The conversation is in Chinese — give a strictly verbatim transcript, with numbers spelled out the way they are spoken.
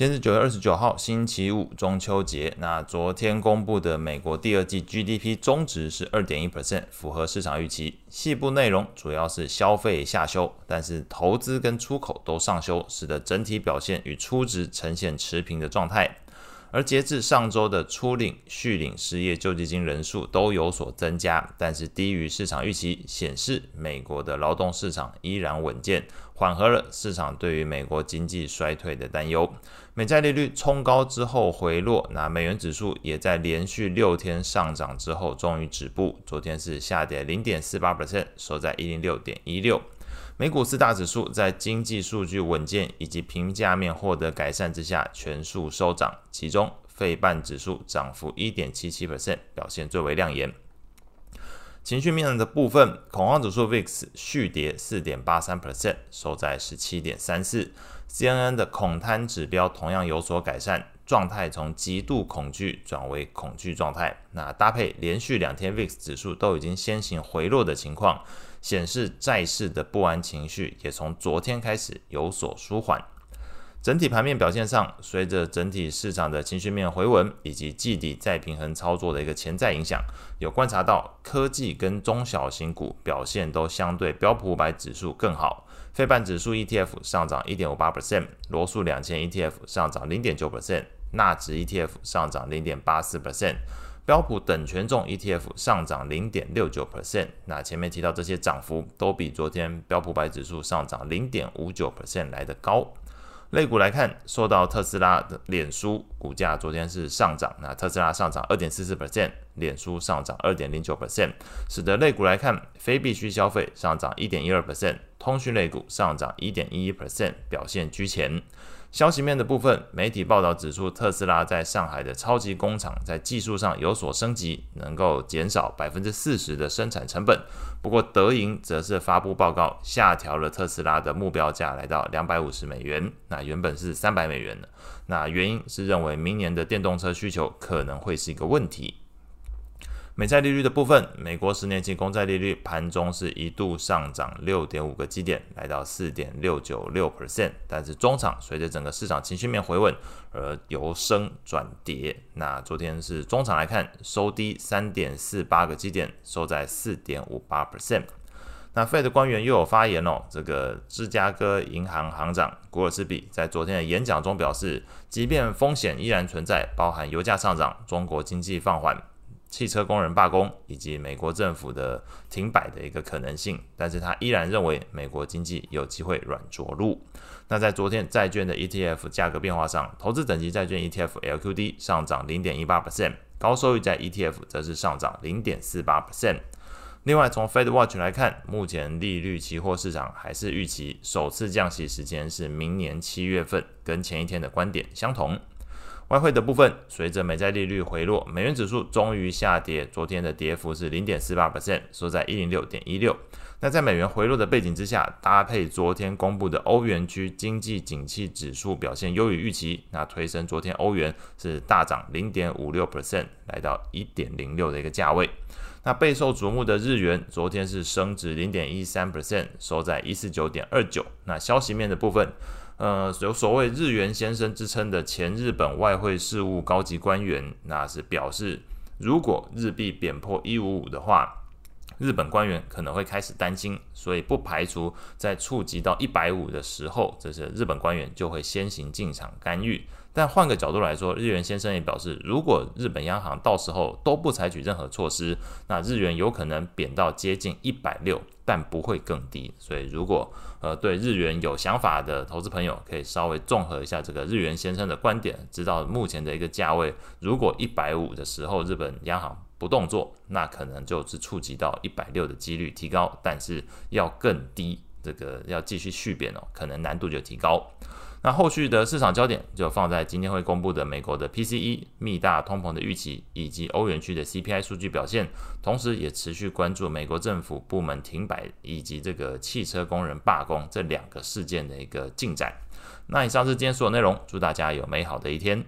今天是九月二十九号，星期五，中秋节。那昨天公布的美国第二季 G D P 终值是 百分之二点一， 符合市场预期。细部内容主要是消费下修，但是投资跟出口都上修，使得整体表现与初值呈现持平的状态。而截至上周的初领、续领失业救济金人数都有所增加，但是低于市场预期，显示美国的劳动市场依然稳健，缓和了市场对于美国经济衰退的担忧。美债利率冲高之后回落，那美元指数也在连续六天上涨之后终于止步，昨天是下跌 百分之零点四八， 收在 一百零六点一六。美股四大指数在经济数据稳健以及评价面获得改善之下，全数收涨，其中费半指数涨幅 百分之一点七七， 表现最为亮眼。情绪面的部分，恐慌指数 V I X 续跌 百分之四点八三， 收在 十七点三四。 C N N 的恐贪指标同样有所改善，状态从极度恐惧转为恐惧状态。那搭配连续两天 V I X 指数都已经先行回落的情况，显示债市的不安情绪也从昨天开始有所舒缓。整体盘面表现上，随着整体市场的情绪面回稳以及季底再平衡操作的一个潜在影响，有观察到科技跟中小型股表现都相对标普五百指数更好。费半指数 E T F 上涨 百分之一点五八， 罗素两千 E T F 上涨 百分之零点九， 纳指 E T F 上涨 百分之零点八四，标普等权重 E T F 上涨 百分之零点六九， 那前面提到这些涨幅都比昨天标普百指数上涨 百分之零点五九 来得高。类股来看，受到特斯拉的脸书股价昨天是上涨，那特斯拉上涨 百分之二点四四， 脸书上涨 百分之二点零九， 使得类股来看，非必需消费上涨 百分之一点一二， 通讯类股上涨 百分之一点一一， 表现居前。消息面的部分，媒体报道指出，特斯拉在上海的超级工厂在技术上有所升级，能够减少 百分之四十 的生产成本。不过德银则是发布报告，下调了特斯拉的目标价来到两百五十美元，那原本是三百美元的。那原因是认为明年的电动车需求可能会是一个问题。美债利率的部分，美国十年期公债利率盘中是一度上涨 六点五个基点，来到 百分之四点六九六， 但是中场随着整个市场情绪面回稳而由升转跌。那昨天是中场来看收低 三点四八个基点，收在 百分之四点五八。那 F E D 官员又有发言哦，这个芝加哥银行行长古尔斯比在昨天的演讲中表示，即便风险依然存在，包含油价上涨、中国经济放缓、汽车工人罢工以及美国政府的停摆的一个可能性，但是他依然认为美国经济有机会软着陆。那在昨天债券的 E T F 价格变化上，投资等级债券 E T F L Q D 上涨 百分之零点一八， 高收益债 E T F 则是上涨 百分之零点四八。另外从 FedWatch 来看，目前利率期货市场还是预期首次降息时间是明年七月份，跟前一天的观点相同。外汇的部分，随着美债利率回落，美元指数终于下跌，昨天的跌幅是 百分之零点四八， 收在 一百零六点一六。 那在美元回落的背景之下，搭配昨天公布的欧元区经济景气指数表现优于预期，那推升昨天欧元是大涨 百分之零点五六， 来到 一点零六 的一个价位。那备受瞩目的日元昨天是升值 百分之零点一三， 收在 一百四十九点二九。 那消息面的部分，呃，有所谓日元先生之称的前日本外汇事务高级官员，那是表示，如果日币贬破一百五十五的话，日本官员可能会开始担心，所以不排除在触及到一百五十的时候，这是日本官员就会先行进场干预。但换个角度来说，日元先生也表示，如果日本央行到时候都不采取任何措施，那日元有可能贬到接近一百六十，但不会更低。所以如果呃对日元有想法的投资朋友，可以稍微综合一下这个日元先生的观点，知道目前的一个价位，如果一百五十的时候日本央行不动作，那可能就是触及到一百六十的几率提高，但是要更低，这个要继续续贬哦，可能难度就提高。那后续的市场焦点就放在今天会公布的美国的 P C E 密大通膨的预期，以及欧元区的 C P I 数据表现，同时也持续关注美国政府部门停摆以及这个汽车工人罢工这两个事件的一个进展。那以上是今天所有内容，祝大家有美好的一天。